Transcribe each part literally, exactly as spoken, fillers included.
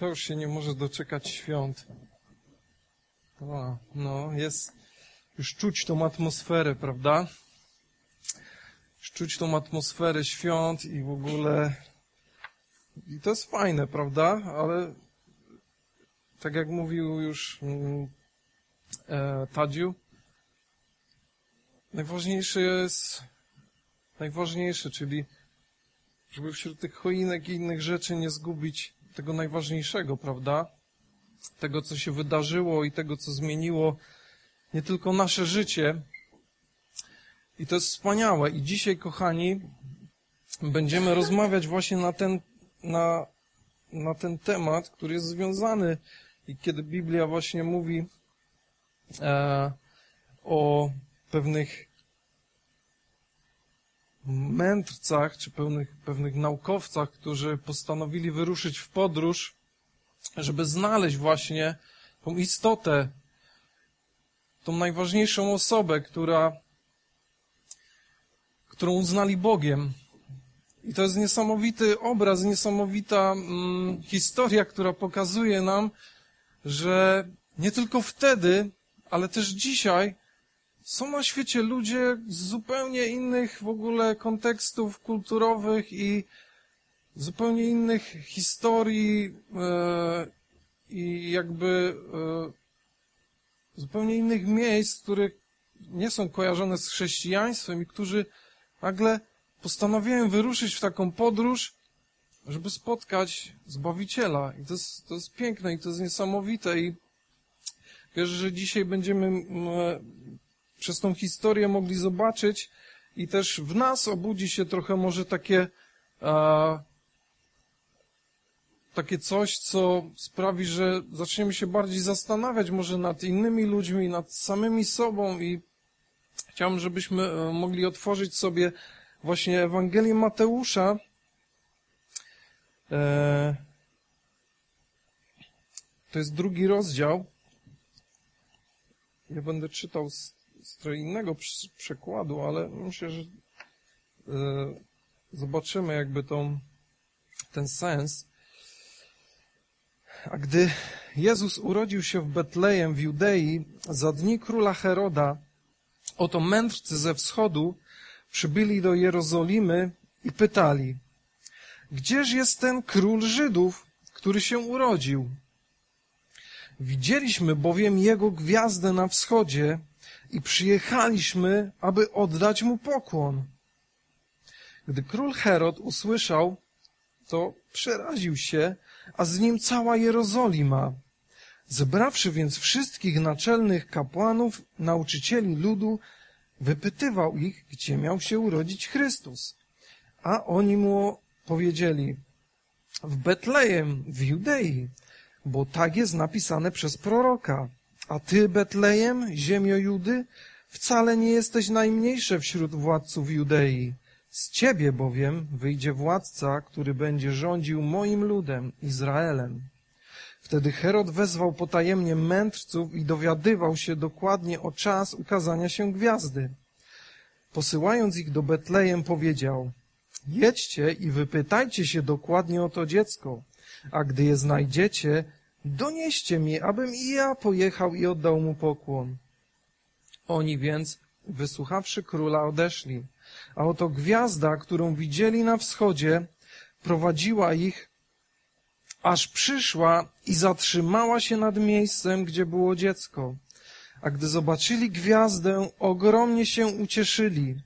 Kto już się nie może doczekać świąt? O, no, jest... Już czuć tą atmosferę, prawda? Już czuć tą atmosferę świąt i w ogóle... I to jest fajne, prawda? Ale tak jak mówił już e, Tadziu, najważniejsze jest... Najważniejsze, czyli żeby wśród tych choinek i innych rzeczy nie zgubić tego najważniejszego, prawda? Tego, co się wydarzyło i tego, co zmieniło nie tylko nasze życie. I to jest wspaniałe. I dzisiaj, kochani, będziemy rozmawiać właśnie na ten, na, na ten temat, który jest związany. I kiedy Biblia właśnie mówi e, o pewnych mędrcach, czy pewnych, pewnych naukowcach, którzy postanowili wyruszyć w podróż, żeby znaleźć właśnie tą istotę, tą najważniejszą osobę, która, którą uznali Bogiem. I to jest niesamowity obraz, niesamowita hmm, historia, która pokazuje nam, że nie tylko wtedy, ale też dzisiaj są na świecie ludzie z zupełnie innych w ogóle kontekstów kulturowych i zupełnie innych historii e, i jakby e, zupełnie innych miejsc, które nie są kojarzone z chrześcijaństwem i którzy nagle postanawiają wyruszyć w taką podróż, żeby spotkać Zbawiciela. I to jest, to jest piękne i to jest niesamowite. I wierzę, że dzisiaj będziemy... E, przez tą historię mogli zobaczyć i też w nas obudzi się trochę może takie, e, takie coś, co sprawi, że zaczniemy się bardziej zastanawiać może nad innymi ludźmi, nad samymi sobą. I chciałbym, żebyśmy mogli otworzyć sobie właśnie Ewangelię Mateusza. E, to jest drugi rozdział. Ja będę czytał z z trochę innego przekładu, ale myślę, że zobaczymy jakby tą, ten sens. A gdy Jezus urodził się w Betlejem w Judei, za dni króla Heroda, oto mędrcy ze wschodu przybyli do Jerozolimy i pytali: gdzież jest ten król Żydów, który się urodził? Widzieliśmy bowiem jego gwiazdę na wschodzie i przyjechaliśmy, aby oddać mu pokłon. Gdy król Herod usłyszał to, przeraził się, a z nim cała Jerozolima. Zebrawszy więc wszystkich naczelnych kapłanów, nauczycieli ludu, wypytywał ich, gdzie miał się urodzić Chrystus. A oni mu powiedzieli: w Betlejem, w Judei, bo tak jest napisane przez proroka. A ty, Betlejem, ziemio Judy, wcale nie jesteś najmniejsze wśród władców Judei. Z ciebie bowiem wyjdzie władca, który będzie rządził moim ludem, Izraelem. Wtedy Herod wezwał potajemnie mędrców i dowiadywał się dokładnie o czas ukazania się gwiazdy. Posyłając ich do Betlejem, powiedział: jedźcie i wypytajcie się dokładnie o to dziecko, a gdy je znajdziecie, donieście mi, abym i ja pojechał i oddał mu pokłon. Oni więc, wysłuchawszy króla, odeszli. A oto gwiazda, którą widzieli na wschodzie, prowadziła ich, aż przyszła i zatrzymała się nad miejscem, gdzie było dziecko. A gdy zobaczyli gwiazdę, ogromnie się ucieszyli.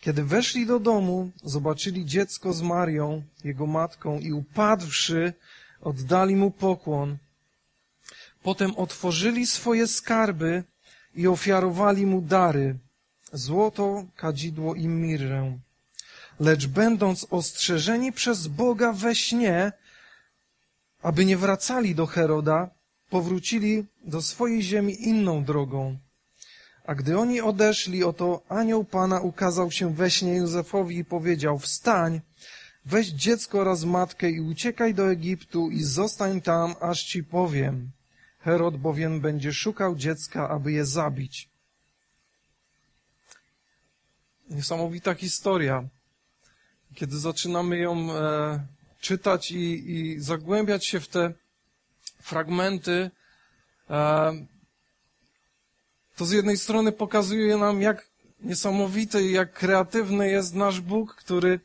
Kiedy weszli do domu, zobaczyli dziecko z Marią, jego matką, i upadłszy, oddali mu pokłon. Potem otworzyli swoje skarby i ofiarowali mu dary: złoto, kadzidło i mirrę. Lecz będąc ostrzeżeni przez Boga we śnie, aby nie wracali do Heroda, powrócili do swojej ziemi inną drogą. A gdy oni odeszli, oto anioł Pana ukazał się we śnie Józefowi i powiedział: wstań, weź dziecko oraz matkę i uciekaj do Egiptu i zostań tam, aż ci powiem. Herod bowiem będzie szukał dziecka, aby je zabić. Niesamowita historia. Kiedy zaczynamy ją e, czytać i, i zagłębiać się w te fragmenty, to z jednej strony pokazuje nam, jak niesamowity i jak kreatywny jest nasz Bóg, który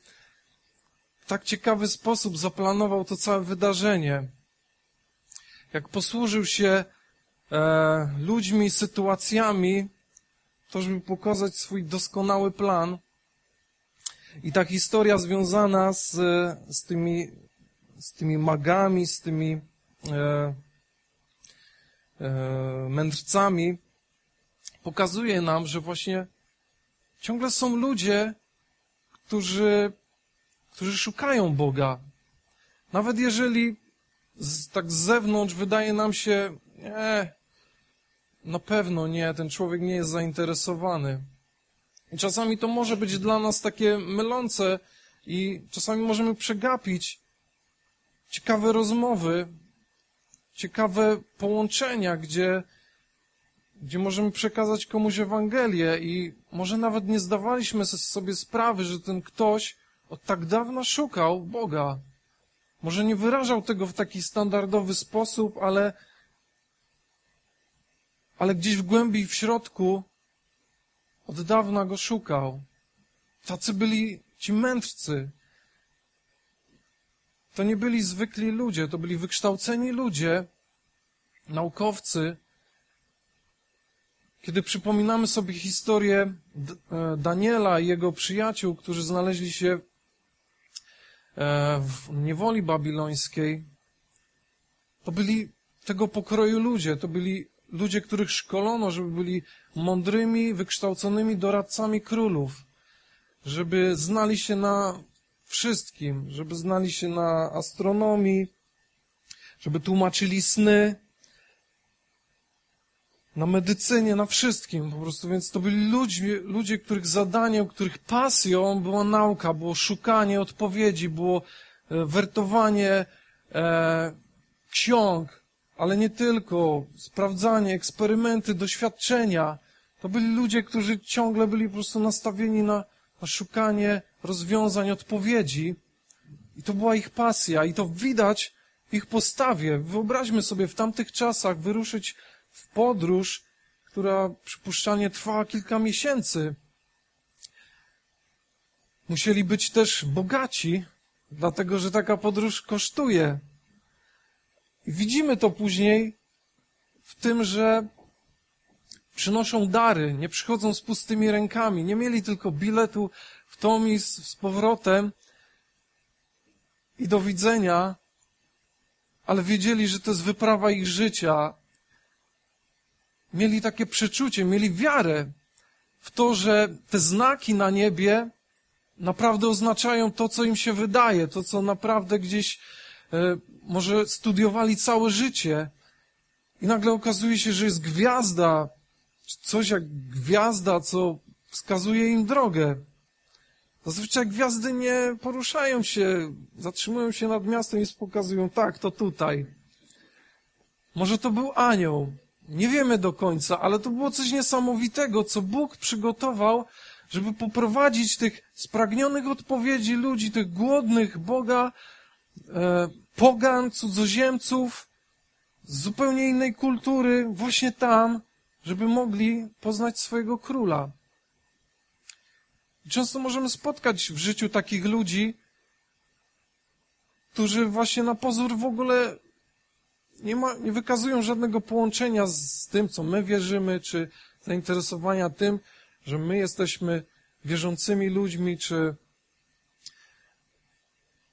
w tak ciekawy sposób zaplanował to całe wydarzenie. Jak posłużył się ludźmi, sytuacjami, to żeby pokazać swój doskonały plan. I ta historia związana z, z, tymi, z tymi magami, z tymi e, e, mędrcami pokazuje nam, że właśnie ciągle są ludzie, którzy, którzy szukają Boga. Nawet jeżeli z, tak z zewnątrz wydaje nam się, nie, na pewno nie, ten człowiek nie jest zainteresowany. I czasami to może być dla nas takie mylące i czasami możemy przegapić ciekawe rozmowy, ciekawe połączenia, gdzie, gdzie możemy przekazać komuś Ewangelię i może nawet nie zdawaliśmy sobie sprawy, że ten ktoś od tak dawna szukał Boga. Może nie wyrażał tego w taki standardowy sposób, ale, ale gdzieś w głębi, w środku od dawna go szukał. Tacy byli ci mędrcy. To nie byli zwykli ludzie, to byli wykształceni ludzie, naukowcy. Kiedy przypominamy sobie historię Daniela i jego przyjaciół, którzy znaleźli się w niewoli babilońskiej, to byli tego pokroju ludzie, to byli ludzie, których szkolono, żeby byli mądrymi, wykształconymi doradcami królów, żeby znali się na wszystkim, żeby znali się na astronomii, żeby tłumaczyli sny, na medycynie, na wszystkim po prostu. Więc to byli ludzie, ludzie, których zadaniem, których pasją była nauka, było szukanie odpowiedzi, było wertowanie e, ksiąg, ale nie tylko, sprawdzanie, eksperymenty, doświadczenia. To byli ludzie, którzy ciągle byli po prostu nastawieni na, na szukanie rozwiązań, odpowiedzi. I to była ich pasja i to widać w ich postawie. Wyobraźmy sobie w tamtych czasach wyruszyć w podróż, która przypuszczalnie trwała kilka miesięcy. Musieli być też bogaci, dlatego że taka podróż kosztuje. I widzimy to później w tym, że przynoszą dary, nie przychodzą z pustymi rękami, nie mieli tylko biletu w tą i z, z powrotem i do widzenia, ale wiedzieli, że to jest wyprawa ich życia. Mieli takie przeczucie, mieli wiarę w to, że te znaki na niebie naprawdę oznaczają to, co im się wydaje, to, co naprawdę gdzieś... Może studiowali całe życie i nagle okazuje się, że jest gwiazda, coś jak gwiazda, co wskazuje im drogę. Zazwyczaj gwiazdy nie poruszają się, zatrzymują się nad miastem i pokazują, tak, to tutaj. Może to był anioł, nie wiemy do końca, ale to było coś niesamowitego, co Bóg przygotował, żeby poprowadzić tych spragnionych odpowiedzi ludzi, tych głodnych Boga, pogan, cudzoziemców z zupełnie innej kultury właśnie tam, żeby mogli poznać swojego króla. I często możemy spotkać w życiu takich ludzi, którzy właśnie na pozór w ogóle nie, ma, nie wykazują żadnego połączenia z tym, co my wierzymy, czy zainteresowania tym, że my jesteśmy wierzącymi ludźmi, czy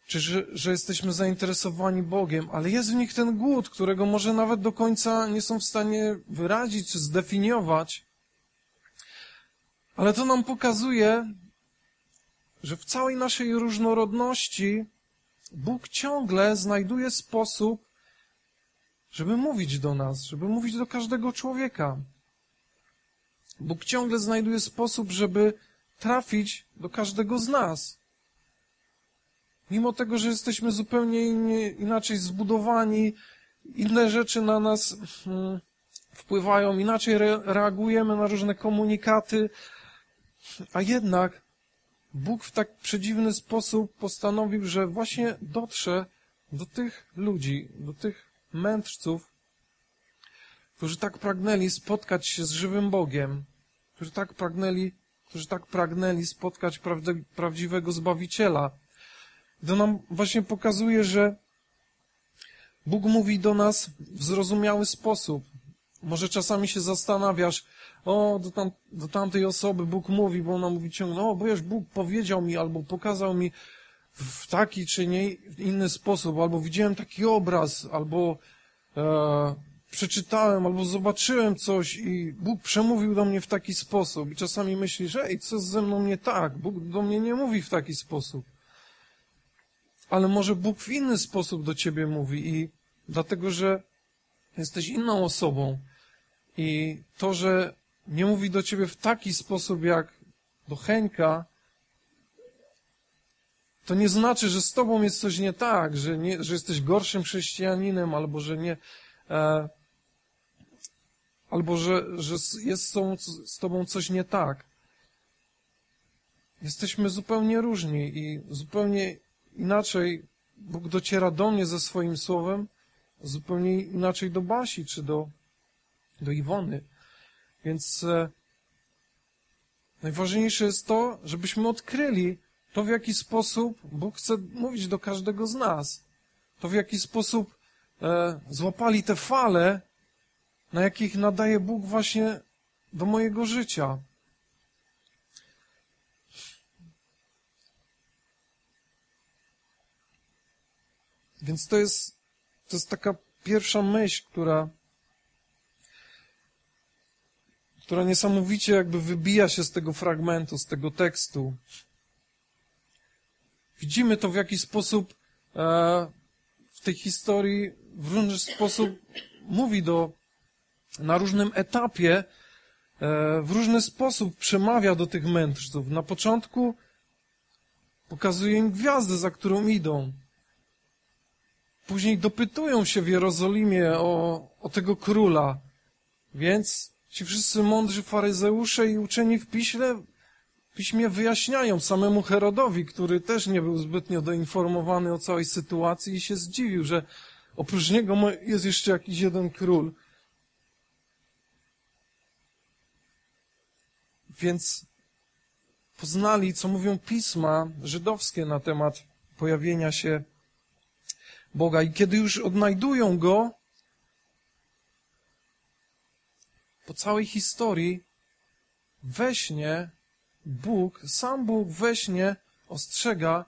czy że, że jesteśmy zainteresowani Bogiem, ale jest w nich ten głód, którego może nawet do końca nie są w stanie wyrazić czy zdefiniować. Ale to nam pokazuje, że w całej naszej różnorodności Bóg ciągle znajduje sposób, żeby mówić do nas, żeby mówić do każdego człowieka. Bóg ciągle znajduje sposób, żeby trafić do każdego z nas. Mimo tego, że jesteśmy zupełnie inaczej zbudowani, inne rzeczy na nas wpływają, inaczej reagujemy na różne komunikaty, a jednak Bóg w tak przedziwny sposób postanowił, że właśnie dotrze do tych ludzi, do tych mędrców, którzy tak pragnęli spotkać się z żywym Bogiem, którzy tak pragnęli, którzy tak pragnęli spotkać prawdziwego Zbawiciela. To nam właśnie pokazuje, że Bóg mówi do nas w zrozumiały sposób. Może czasami się zastanawiasz, o, do, tam, do tamtej osoby Bóg mówi, bo ona mówi ciągle, o, bo już Bóg powiedział mi albo pokazał mi w taki czy nie inny sposób, albo widziałem taki obraz, albo e, przeczytałem, albo zobaczyłem coś i Bóg przemówił do mnie w taki sposób. I czasami myślisz, ej, co ze mną nie tak? Bóg do mnie nie mówi w taki sposób. Ale może Bóg w inny sposób do ciebie mówi i dlatego, że jesteś inną osobą i to, że nie mówi do ciebie w taki sposób jak do Henka, to nie znaczy, że z tobą jest coś nie tak, że, nie, że jesteś gorszym chrześcijaninem, albo że nie, e, albo że, że jest z tobą coś nie tak. Jesteśmy zupełnie różni i zupełnie inaczej Bóg dociera do mnie ze swoim słowem, zupełnie inaczej do Basi czy do, do Iwony. Więc e, najważniejsze jest to, żebyśmy odkryli to, w jaki sposób Bóg chce mówić do każdego z nas. To, w jaki sposób e, złapali te fale, na jakich nadaje Bóg właśnie do mojego życia. Więc to jest, to jest taka pierwsza myśl, która, która niesamowicie jakby wybija się z tego fragmentu, z tego tekstu. Widzimy to, w jaki sposób e, w tej historii w różny sposób mówi do, na różnym etapie, e, w różny sposób przemawia do tych mędrców. Na początku pokazuje im gwiazdę, za którą idą. Później dopytują się w Jerozolimie o, o tego króla. Więc ci wszyscy mądrzy faryzeusze i uczeni w piśle, w piśmie wyjaśniają samemu Herodowi, który też nie był zbytnio doinformowany o całej sytuacji i się zdziwił, że oprócz niego jest jeszcze jakiś jeden król. Więc poznali, co mówią pisma żydowskie na temat pojawienia się Boga. I kiedy już odnajdują Go, po całej historii we śnie Bóg, sam Bóg we śnie ostrzega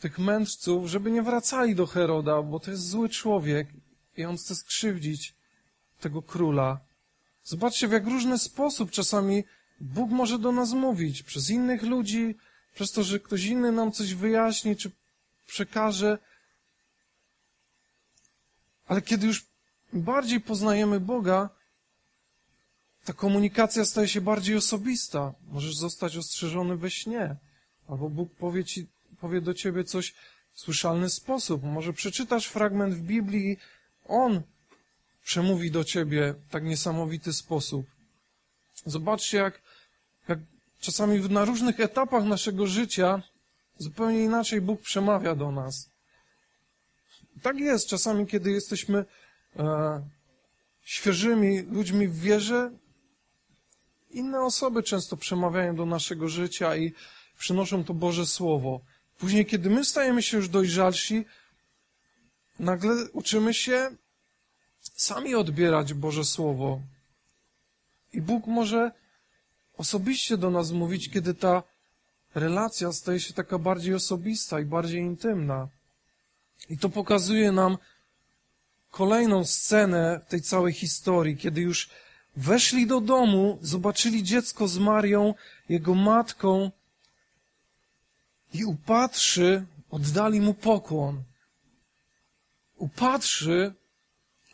tych mędrców, żeby nie wracali do Heroda, bo to jest zły człowiek i on chce skrzywdzić tego króla. Zobaczcie, w jak różny sposób czasami Bóg może do nas mówić. Przez innych ludzi, przez to, że ktoś inny nam coś wyjaśni, czy przekaże. Ale kiedy już bardziej poznajemy Boga, ta komunikacja staje się bardziej osobista. Możesz zostać ostrzeżony we śnie. Albo Bóg powie ci, powie do ciebie coś w słyszalny sposób. Może przeczytasz fragment w Biblii i On przemówi do ciebie w tak niesamowity sposób. Zobaczcie, jak, jak czasami na różnych etapach naszego życia zupełnie inaczej Bóg przemawia do nas. Tak jest czasami, kiedy jesteśmy e, świeżymi ludźmi w wierze. Inne osoby często przemawiają do naszego życia i przynoszą to Boże Słowo. Później, kiedy my stajemy się już dojrzalsi, nagle uczymy się sami odbierać Boże Słowo. I Bóg może osobiście do nas mówić, kiedy ta relacja staje się taka bardziej osobista i bardziej intymna. I to pokazuje nam kolejną scenę tej całej historii, kiedy już weszli do domu, zobaczyli dziecko z Marią, jego matką i upadłszy, oddali mu pokłon. Upadłszy,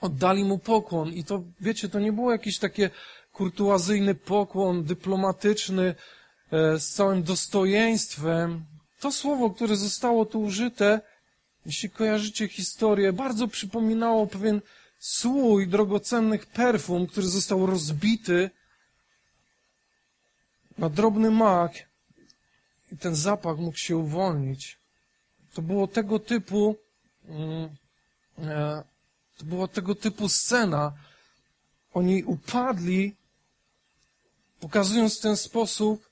oddali mu pokłon. I to, wiecie, to nie było jakiś taki kurtuazyjny pokłon, dyplomatyczny, z całym dostojeństwem. To słowo, które zostało tu użyte, jeśli kojarzycie historię, bardzo przypominało pewien słój drogocennych perfum, który został rozbity na drobny mak i ten zapach mógł się uwolnić. To było tego typu, była tego typu scena. Oni upadli, pokazując w ten sposób,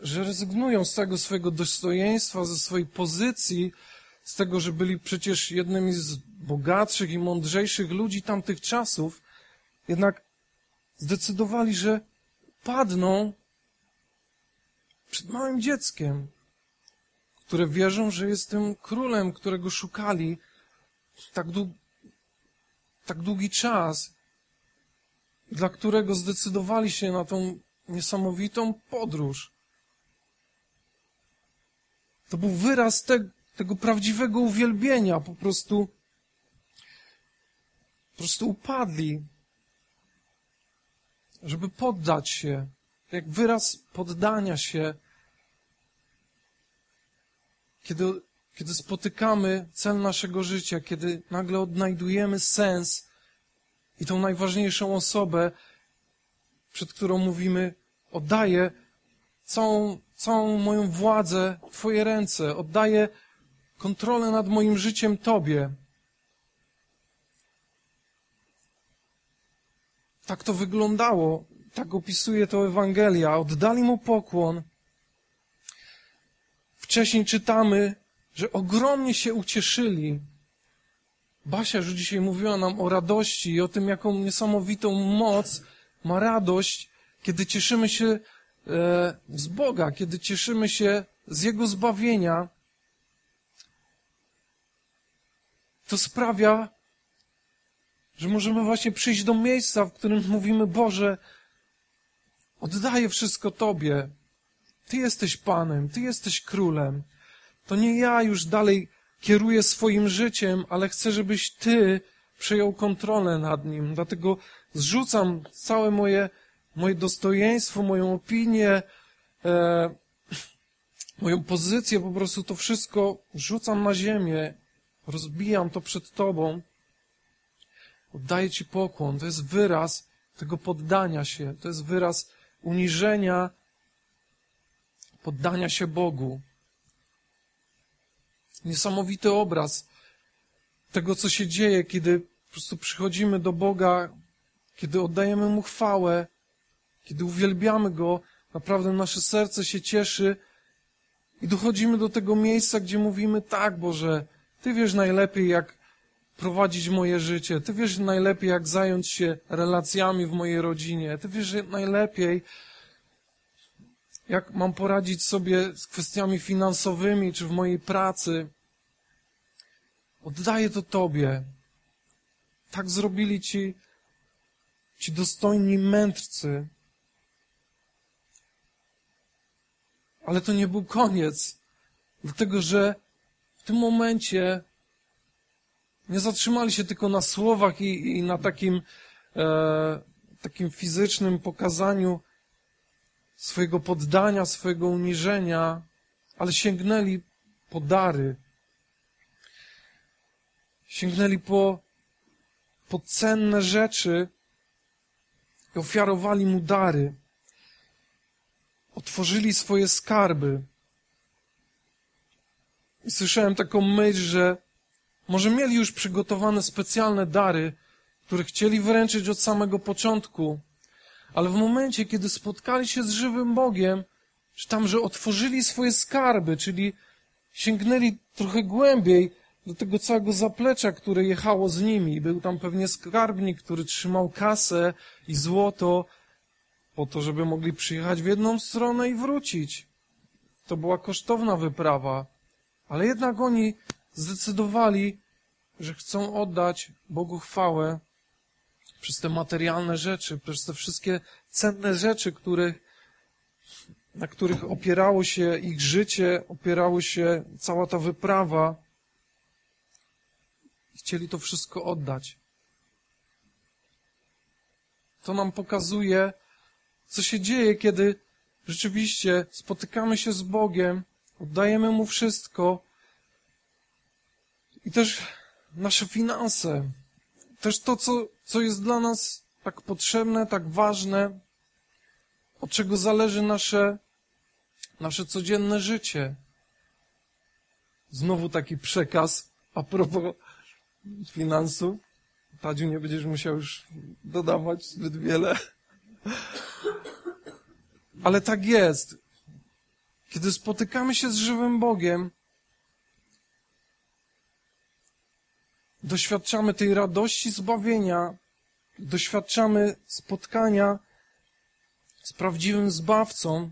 że rezygnują z tego swojego dostojeństwa, ze swojej pozycji, z tego, że byli przecież jednymi z bogatszych i mądrzejszych ludzi tamtych czasów, jednak zdecydowali, że padną przed małym dzieckiem, które wierzą, że jest tym królem, którego szukali tak, dłu- tak długi czas, dla którego zdecydowali się na tą niesamowitą podróż. To był wyraz te, tego prawdziwego uwielbienia. Po prostu, po prostu upadli, żeby poddać się. Jak wyraz poddania się, kiedy, kiedy spotykamy cel naszego życia, kiedy nagle odnajdujemy sens i tą najważniejszą osobę, przed którą mówimy, oddaję całą, całą moją władzę w Twoje ręce, oddaję kontrolę nad moim życiem Tobie. Tak to wyglądało, tak opisuje to Ewangelia. Oddali mu pokłon. Wcześniej czytamy, że ogromnie się ucieszyli. Basia już dzisiaj mówiła nam o radości i o tym, jaką niesamowitą moc ma radość, kiedy cieszymy się z Boga, kiedy cieszymy się z Jego zbawienia. To sprawia, że możemy właśnie przyjść do miejsca, w którym mówimy: Boże, oddaję wszystko Tobie. Ty jesteś Panem, Ty jesteś Królem. To nie ja już dalej kieruję swoim życiem, ale chcę, żebyś Ty przejął kontrolę nad nim. Dlatego zrzucam całe moje, moje dostojeństwo, moją opinię, e, moją pozycję, po prostu to wszystko rzucam na ziemię, rozbijam to przed Tobą. Oddaję Ci pokłon. To jest wyraz tego poddania się. To jest wyraz uniżenia, poddania się Bogu. Niesamowity obraz tego, co się dzieje, kiedy po prostu przychodzimy do Boga, kiedy oddajemy Mu chwałę, kiedy uwielbiamy Go, naprawdę nasze serce się cieszy i dochodzimy do tego miejsca, gdzie mówimy: tak, Boże, Ty wiesz najlepiej, jak prowadzić moje życie, Ty wiesz najlepiej, jak zająć się relacjami w mojej rodzinie, Ty wiesz najlepiej, jak mam poradzić sobie z kwestiami finansowymi czy w mojej pracy. Oddaję to Tobie. Tak zrobili Ci, ci dostojni mędrcy. Ale to nie był koniec, dlatego że w tym momencie nie zatrzymali się tylko na słowach i, i na takim, e, takim fizycznym pokazaniu swojego poddania, swojego uniżenia, ale sięgnęli po dary. Sięgnęli po, po cenne rzeczy i ofiarowali mu dary. Otworzyli swoje skarby. I słyszałem taką myśl, że może mieli już przygotowane specjalne dary, które chcieli wręczyć od samego początku, ale w momencie, kiedy spotkali się z żywym Bogiem, czytam, że otworzyli swoje skarby, czyli sięgnęli trochę głębiej do tego całego zaplecza, które jechało z nimi. Był tam pewnie skarbnik, który trzymał kasę i złoto po to, żeby mogli przyjechać w jedną stronę i wrócić. To była kosztowna wyprawa, ale jednak oni zdecydowali, że chcą oddać Bogu chwałę przez te materialne rzeczy, przez te wszystkie cenne rzeczy, których, na których opierało się ich życie, opierało się cała ta wyprawa. Chcieli to wszystko oddać. To nam pokazuje, co się dzieje, kiedy rzeczywiście spotykamy się z Bogiem, oddajemy Mu wszystko i też nasze finanse, też to, co, co jest dla nas tak potrzebne, tak ważne, od czego zależy nasze, nasze codzienne życie. Znowu taki przekaz A propos finansów, Tadziu, nie będziesz musiał już dodawać zbyt wiele. Ale tak jest. Kiedy spotykamy się z żywym Bogiem, doświadczamy tej radości zbawienia, doświadczamy spotkania z prawdziwym Zbawcą.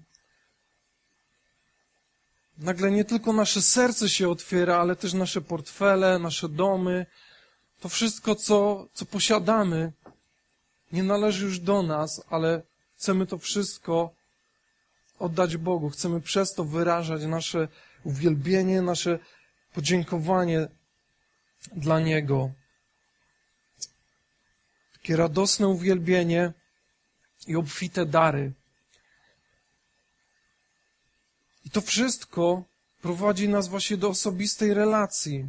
Nagle nie tylko nasze serce się otwiera, ale też nasze portfele, nasze domy. To wszystko, co, co posiadamy, nie należy już do nas, ale chcemy to wszystko oddać Bogu. Chcemy przez to wyrażać nasze uwielbienie, nasze podziękowanie dla Niego. Takie radosne uwielbienie i obfite dary. I to wszystko prowadzi nas właśnie do osobistej relacji.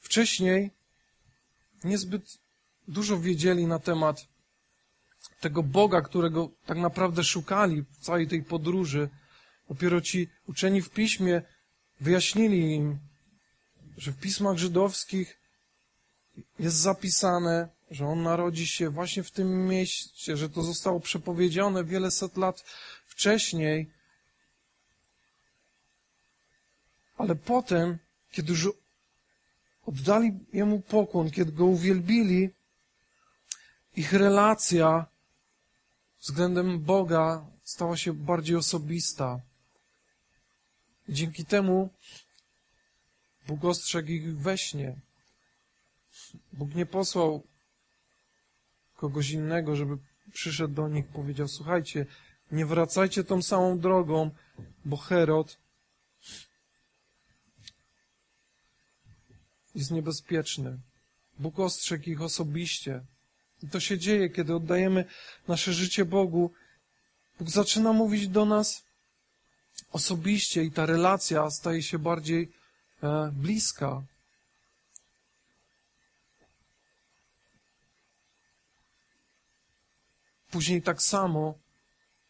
Wcześniej niezbyt dużo wiedzieli na temat tego Boga, którego tak naprawdę szukali w całej tej podróży. Dopiero ci uczeni w Piśmie wyjaśnili im, że w pismach żydowskich jest zapisane, że On narodzi się właśnie w tym mieście, że to zostało przepowiedziane wiele set lat wcześniej. Ale potem, kiedy już oddali Jemu pokłon, kiedy Go uwielbili, ich relacja względem Boga stała się bardziej osobista. I dzięki temu Bóg ostrzegł ich we śnie. Bóg nie posłał kogoś innego, żeby przyszedł do nich i powiedział: słuchajcie, nie wracajcie tą samą drogą, bo Herod jest niebezpieczny. Bóg ostrzegł ich osobiście. I to się dzieje, kiedy oddajemy nasze życie Bogu. Bóg zaczyna mówić do nas osobiście i ta relacja staje się bardziej e, bliska. Później tak samo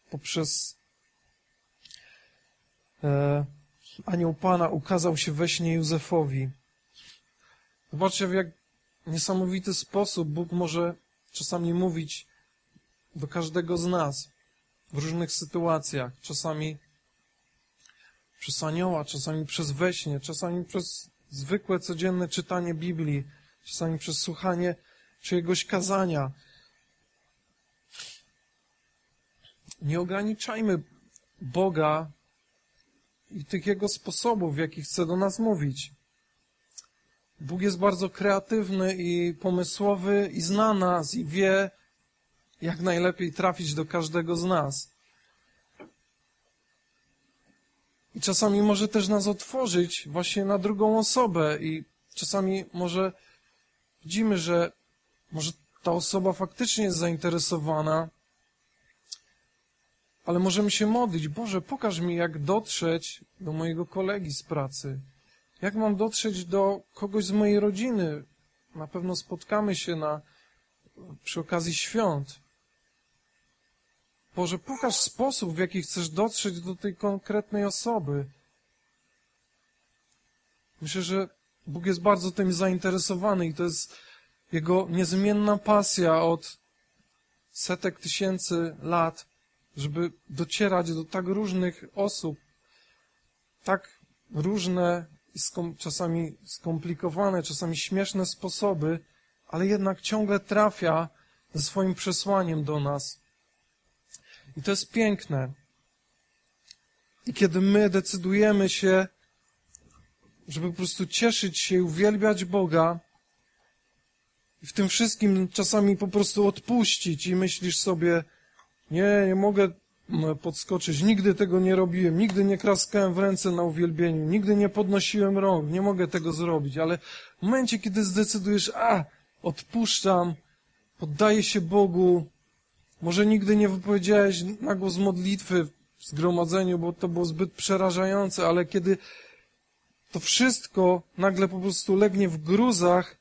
poprzez e, anioł Pana ukazał się we śnie Józefowi. Zobaczcie, w jak niesamowity sposób Bóg może czasami mówić do każdego z nas w różnych sytuacjach. Czasami przez anioła, czasami przez we śnie, czasami przez zwykłe, codzienne czytanie Biblii, czasami przez słuchanie czyjegoś kazania. Nie ograniczajmy Boga i tych Jego sposobów, w jakich chce do nas mówić. Bóg jest bardzo kreatywny i pomysłowy i zna nas i wie, jak najlepiej trafić do każdego z nas. I czasami może też nas otworzyć właśnie na drugą osobę i czasami może widzimy, że może ta osoba faktycznie jest zainteresowana, ale możemy się modlić: Boże, pokaż mi, jak dotrzeć do mojego kolegi z pracy. Jak mam dotrzeć do kogoś z mojej rodziny? Na pewno spotkamy się na, przy okazji świąt. Boże, pokaż sposób, w jaki chcesz dotrzeć do tej konkretnej osoby. Myślę, że Bóg jest bardzo tym zainteresowany i to jest Jego niezmienna pasja od setek tysięcy lat, żeby docierać do tak różnych osób, tak różne i skom, czasami skomplikowane, czasami śmieszne sposoby, ale jednak ciągle trafia ze swoim przesłaniem do nas. I to jest piękne. I kiedy my decydujemy się, żeby po prostu cieszyć się i uwielbiać Boga i w tym wszystkim czasami po prostu odpuścić i myślisz sobie: nie, nie mogę podskoczyć, nigdy tego nie robiłem, nigdy nie klaskałem w ręce na uwielbieniu, nigdy nie podnosiłem rąk, nie mogę tego zrobić, ale w momencie, kiedy zdecydujesz: a, odpuszczam, poddaję się Bogu, może nigdy nie wypowiedziałeś na głos modlitwy w zgromadzeniu, bo to było zbyt przerażające, ale kiedy to wszystko nagle po prostu legnie w gruzach,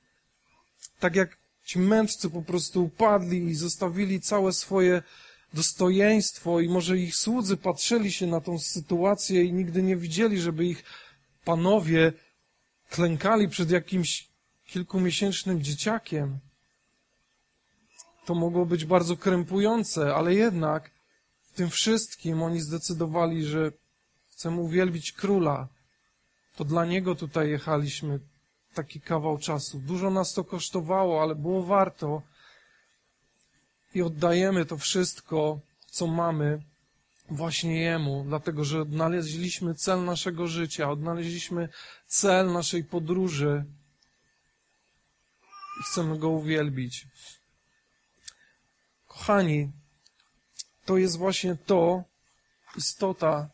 tak jak ci mędrcy po prostu upadli i zostawili całe swoje dostojeństwo i może ich słudzy patrzyli się na tą sytuację i nigdy nie widzieli, żeby ich panowie klękali przed jakimś kilkumiesięcznym dzieciakiem, to mogło być bardzo krępujące, ale jednak w tym wszystkim oni zdecydowali, że chcemy uwielbić Króla. To dla Niego tutaj jechaliśmy taki kawał czasu. Dużo nas to kosztowało, ale było warto i oddajemy to wszystko, co mamy właśnie Jemu, dlatego że odnaleźliśmy cel naszego życia, odnaleźliśmy cel naszej podróży i chcemy Go uwielbić. Kochani, to jest właśnie to, istota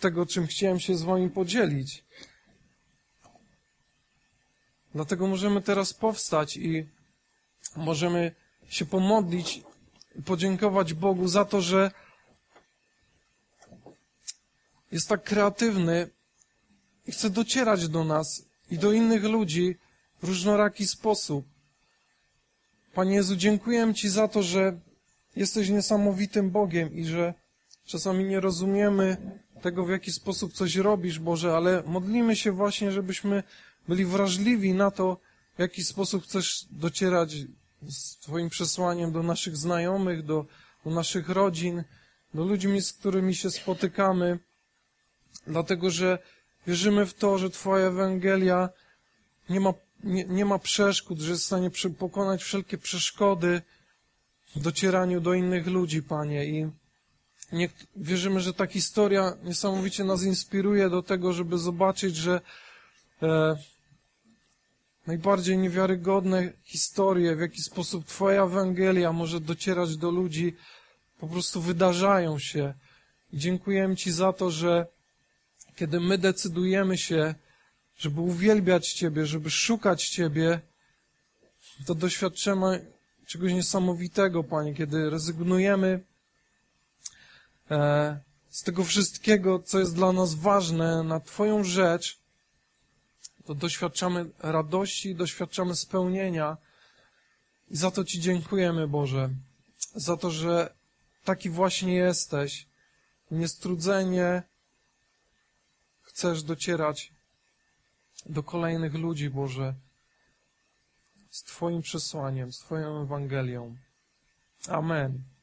tego, czym chciałem się z wami podzielić. Dlatego możemy teraz powstać i możemy się pomodlić, podziękować Bogu za to, że jest tak kreatywny i chce docierać do nas i do innych ludzi w różnoraki sposób. Panie Jezu, dziękuję Ci za to, że jesteś niesamowitym Bogiem i że czasami nie rozumiemy tego, w jaki sposób coś robisz, Boże, ale modlimy się właśnie, żebyśmy byli wrażliwi na to, w jaki sposób chcesz docierać z Twoim przesłaniem do naszych znajomych, do, do naszych rodzin, do ludzi, z którymi się spotykamy, dlatego że wierzymy w to, że Twoja Ewangelia nie ma, nie, nie ma przeszkód, że jest w stanie pokonać wszelkie przeszkody w docieraniu do innych ludzi, Panie. I nie, wierzymy, że ta historia niesamowicie nas inspiruje do tego, żeby zobaczyć, że e, najbardziej niewiarygodne historie, w jaki sposób Twoja Ewangelia może docierać do ludzi, po prostu wydarzają się. I dziękuję Ci za to, że kiedy my decydujemy się, żeby uwielbiać Ciebie, żeby szukać Ciebie, to doświadczamy czegoś niesamowitego, Panie, kiedy rezygnujemy e, z tego wszystkiego, co jest dla nas ważne, na Twoją rzecz, to doświadczamy radości, doświadczamy spełnienia. I za to Ci dziękujemy, Boże, za to, że taki właśnie jesteś. Niestrudzenie chcesz docierać do kolejnych ludzi, Boże, z Twoim przesłaniem, z Twoją Ewangelią. Amen.